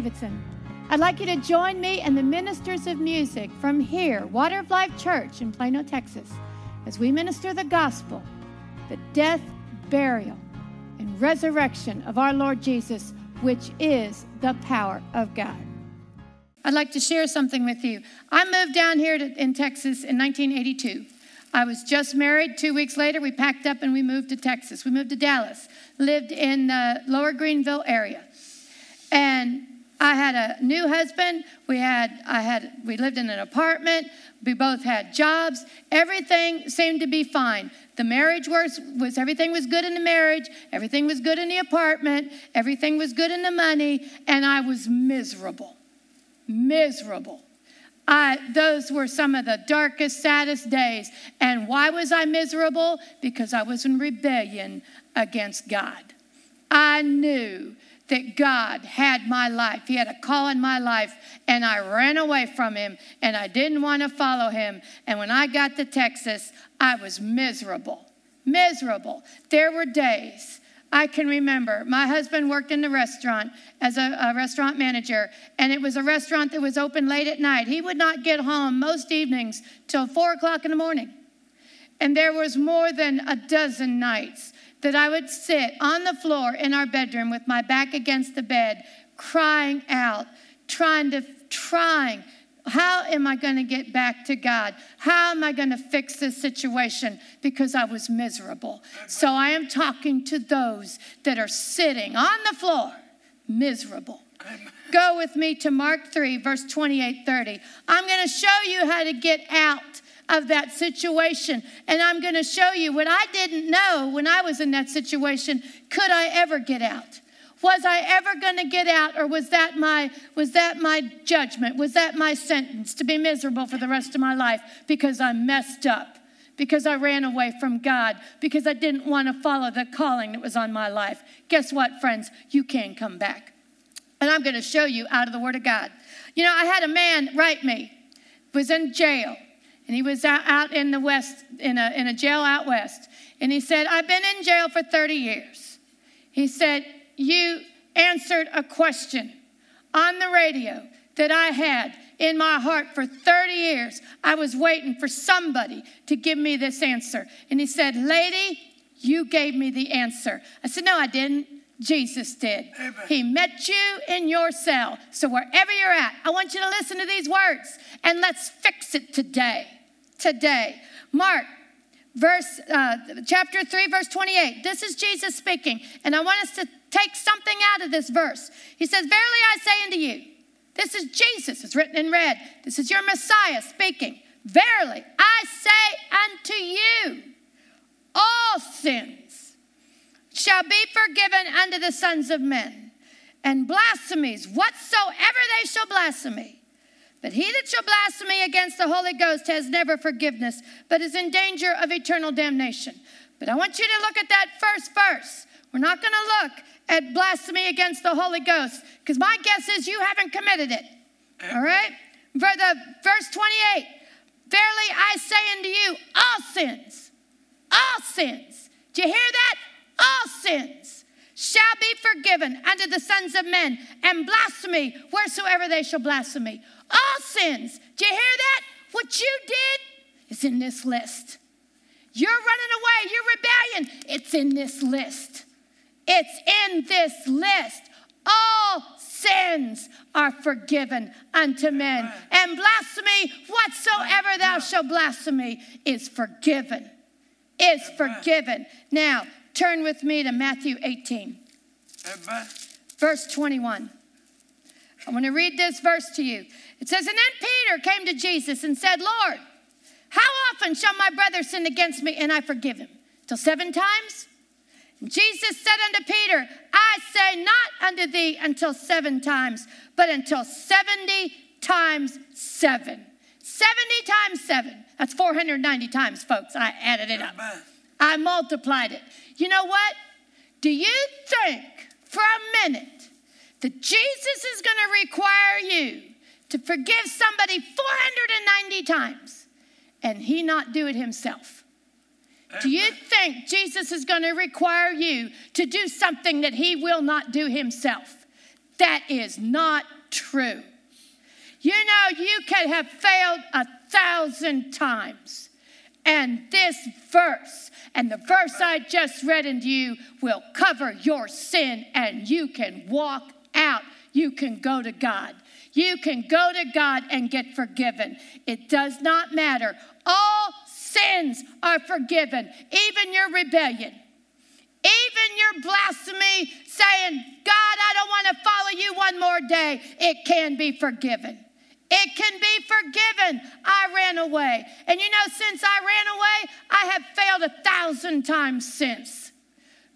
Davidson. I'd like you to join me and the ministers of music from here, Water of Life Church in Plano, Texas, as we minister the gospel, the death, burial, and resurrection of our Lord Jesus, which is the power of God. I'd like to share something with you. I moved down here in Texas in 1982. I was just married. 2 weeks later, we packed up and we moved to Texas. We moved to Dallas, lived in the lower Greenville area. And I had a new husband. We lived in an apartment. We both had jobs. Everything seemed to be fine. The marriage was everything was good in the marriage. Everything was good in the apartment. Everything was good in the money. And I was miserable. Miserable. Those were some of the darkest, saddest days. And why was I miserable? Because I was in rebellion against God. I knew that God had my life. He had a call in my life, and I ran away from him, and I didn't want to follow him. And when I got to Texas, I was miserable, miserable. There were days I can remember. My husband worked in the restaurant as a restaurant manager, and it was a restaurant that was open late at night. He would not get home most evenings till 4:00 in the morning. And there was more than a dozen nights that I would sit on the floor in our bedroom with my back against the bed, crying out, trying. How am I going to get back to God? How am I going to fix this situation? Because I was miserable. So I am talking to those that are sitting on the floor, miserable. Go with me to Mark 3, verse 28-30. I'm going to show you how to get out of that situation. And I'm going to show you what I didn't know when I was in that situation. Could I ever get out? Was I ever going to get out, or was that my judgment? Was that my sentence to be miserable for the rest of my life because I messed up, because I ran away from God, because I didn't want to follow the calling that was on my life? Guess what, friends? You can come back. And I'm going to show you out of the Word of God. You know, I had a man write me, was in jail. And he was out in the West, in a jail out West. And he said, I've been in jail for 30 years. He said, you answered a question on the radio that I had in my heart for 30 years. I was waiting for somebody to give me this answer. And he said, lady, you gave me the answer. I said, no, I didn't. Jesus did. Amen. He met you in your cell. So wherever you're at, I want you to listen to these words, and let's fix it today. Today. Mark, chapter 3, verse 28. This is Jesus speaking, and I want us to take something out of this verse. He says, verily I say unto you, this is Jesus, it's written in red. This is your Messiah speaking. Verily I say unto you, all sins shall be forgiven unto the sons of men, and blasphemies whatsoever they shall blaspheme. But he that shall blaspheme against the Holy Ghost has never forgiveness, but is in danger of eternal damnation. But I want you to look at that first verse. We're not going to look at blasphemy against the Holy Ghost, because my guess is you haven't committed it. All right? Verse 28, verily I say unto you, all sins, do you hear that? All sins shall be forgiven unto the sons of men, and blasphemy wheresoever they shall blaspheme. All sins. Do you hear that? What you did is in this list. You're running away. Your rebellion. It's in this list. It's in this list. All sins are forgiven unto men, and blasphemy whatsoever thou shalt blaspheme is forgiven. Is forgiven. Now, turn with me to Matthew 18, verse 21. I want to read this verse to you. It says, and then Peter came to Jesus and said, Lord, how often shall my brother sin against me and I forgive him? Till 7 times? And Jesus said unto Peter, I say not unto thee until 7 times, but until 70 times 7. 70 times 7. That's 490 times, folks. I added it up. I multiplied it. You know what? Do you think for a minute that Jesus is going to require you to forgive somebody 490 times and he not do it himself? Amen. Do you think Jesus is going to require you to do something that he will not do himself? That is not true. You know, you could have failed 1,000 times. And this verse, and the verse I just read into you, will cover your sin, and you can walk out. You can go to God. You can go to God and get forgiven. It does not matter. All sins are forgiven, even your rebellion. Even your blasphemy, saying, God, I don't want to follow you one more day. It can be forgiven. It can be forgiven. I ran away. And you know, since I ran away, I have failed 1,000 times since.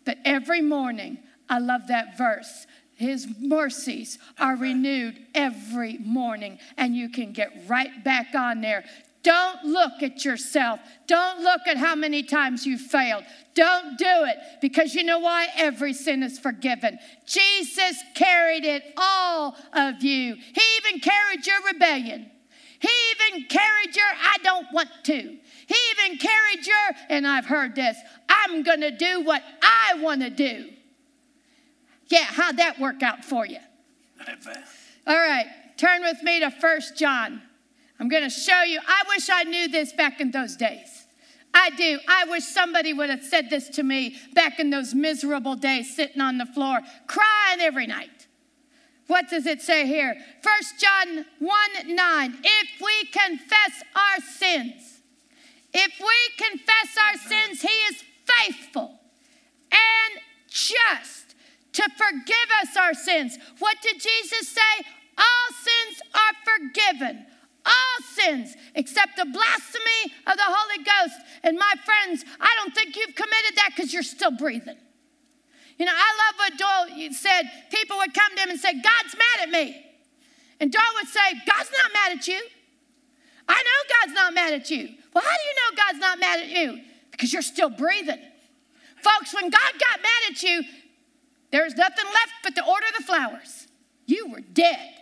But every morning, I love that verse. His mercies are renewed every morning. And you can get right back on there. Don't look at yourself. Don't look at how many times you failed. Don't do it, because you know why? Every sin is forgiven. Jesus carried it, all of you. He even carried your rebellion. He even carried your I don't want to. He even carried your, and I've heard this, I'm going to do what I want to do. Yeah, how'd that work out for you? All right, turn with me to 1 John. I'm going to show you. I wish I knew this back in those days. I do. I wish somebody would have said this to me back in those miserable days, sitting on the floor, crying every night. What does it say here? 1 John 1:9. If we confess our sins, he is faithful and just to forgive us our sins. What did Jesus say? All sins are forgiven. All sins except the blasphemy of the Holy Ghost. And my friends, I don't think you've committed that, because you're still breathing. You know, I love what Doyle said. People would come to him and say, God's mad at me. And Doyle would say, God's not mad at you. I know God's not mad at you. Well, how do you know God's not mad at you? Because you're still breathing. Folks, when God got mad at you, there's nothing left but to order the flowers. You were dead.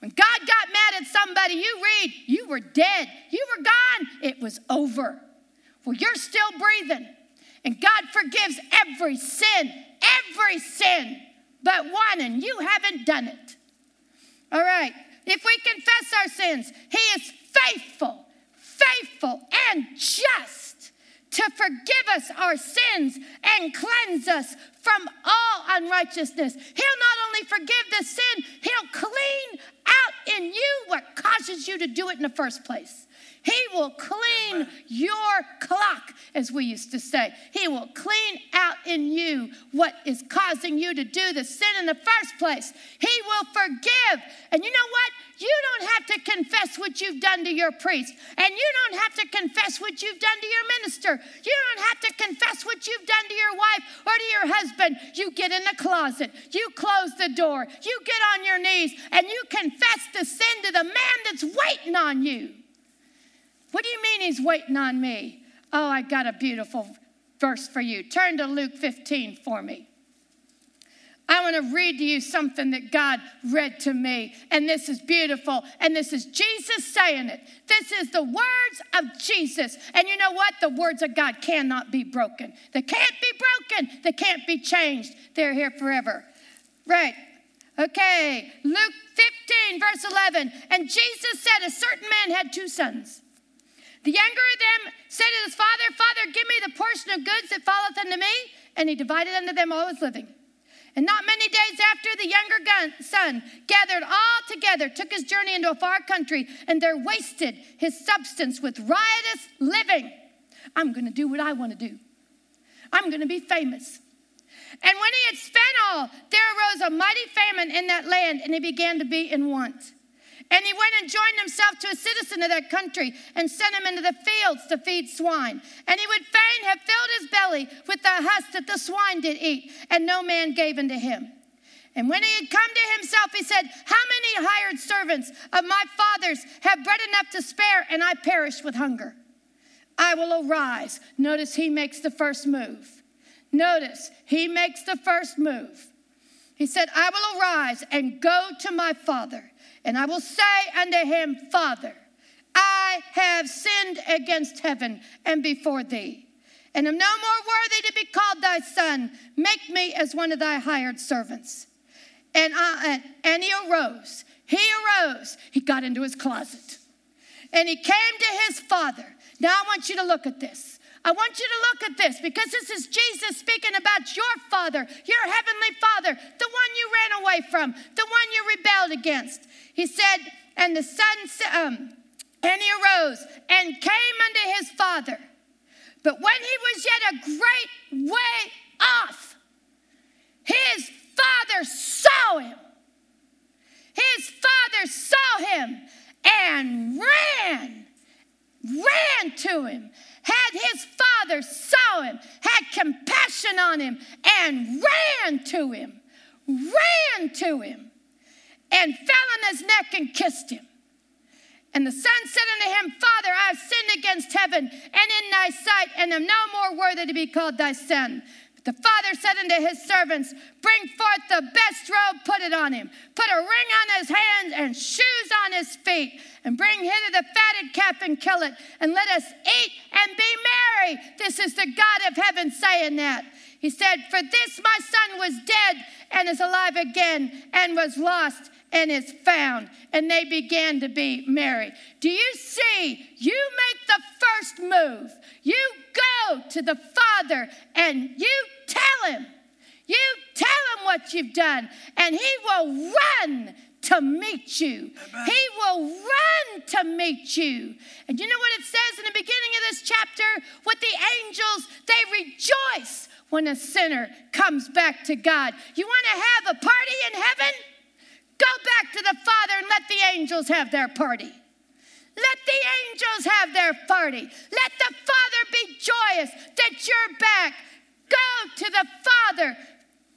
When God got mad at somebody, you read, you were dead. You were gone. It was over. Well, you're still breathing. And God forgives every sin but one, and you haven't done it. All right. If we confess our sins, he is faithful and just to forgive us our sins and cleanse us from all unrighteousness. He'll not only forgive the sin, he'll clean out in you what causes you to do it in the first place. He will clean your clock, as we used to say. He will clean out in you what is causing you to do the sin in the first place. He will forgive. And you know what? You don't have to confess what you've done to your priest. And you don't have to confess what you've done to your minister. You don't have to confess what you've done to your wife or to your husband. You get in the closet. You close the door. You get on your knees. And you confess the sin to the man that's waiting on you. What do you mean he's waiting on me? Oh, I got a beautiful verse for you. Turn to Luke 15 for me. I want to read to you something that God read to me. And this is beautiful. And this is Jesus saying it. This is the words of Jesus. And you know what? The words of God cannot be broken. They can't be broken. They can't be changed. They're here forever. Right. Okay. Luke 15, verse 11. And Jesus said, a certain man had two sons. The younger of them said to his father, Father, give me the portion of goods that falleth unto me. And he divided unto them all his living. And not many days after, the younger son gathered all together, took his journey into a far country, and there wasted his substance with riotous living. I'm going to do what I want to do. I'm going to be famous. And when he had spent all, there arose a mighty famine in that land, and he began to be in want. And he went and joined himself to a citizen of that country and sent him into the fields to feed swine. And he would fain have filled his belly with the husk that the swine did eat, and no man gave unto him. And when he had come to himself, he said, how many hired servants of my father's have bread enough to spare, and I perish with hunger? I will arise. Notice he makes the first move. He said, I will arise and go to my father. And I will say unto him, Father, I have sinned against heaven and before thee, and am no more worthy to be called thy son. Make me as one of thy hired servants. And he arose. He got into his closet. And he came to his father. Now I want you to look at this. I want you to look at this, because this is Jesus speaking about your father, your heavenly father, the one you ran away from, the one you rebelled against. He said, and the son, and he arose and came unto his father. But when he was yet a great way off, his father saw him. His father saw him and ran to him. Had his father saw him, had compassion on him, and ran to him, and fell on his neck and kissed him. And the son said unto him, Father, I have sinned against heaven and in thy sight, and am no more worthy to be called thy son. But the father said unto his servants, Bring forth the best robe, put it on him. Put a ring on his hands and shoes on his feet. And bring hither the fatted calf and kill it. And let us eat and be merry. This is the God of heaven saying that. He said, For this my son was dead and is alive again, and was lost and is found. And they began to be merry. Do you see? You make the first move. You go to the Father and you tell him. You tell him what you've done, and he will run to meet you. Amen. He will run to meet you. And you know what it says in the beginning of this chapter? With the angels, they rejoice when a sinner comes back to God. You want to have a party in heaven? Go back to the Father and let the angels have their party. Let the angels have their party. Let the Father be joyous that you're back. Go to the Father.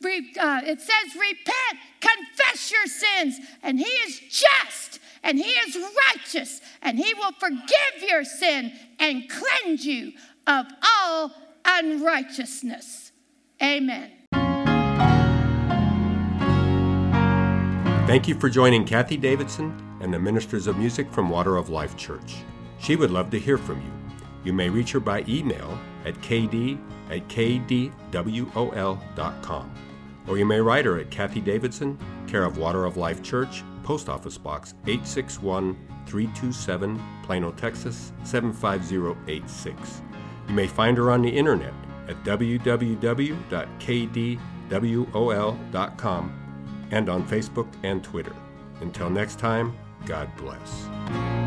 It says, repent, confess your sins, and he is just, and he is righteous, and he will forgive your sin and cleanse you of all unrighteousness. Amen. Thank you for joining Kathie Davidson and the ministers of music from Water of Life Church. She would love to hear from you. You may reach her by email at kdwol.com. Or you may write her at Kathie Davidson, care of Water of Life Church, Post Office Box 861-327, Plano, Texas 75086. You may find her on the internet at www.kdwol.com and on Facebook and Twitter. Until next time, God bless.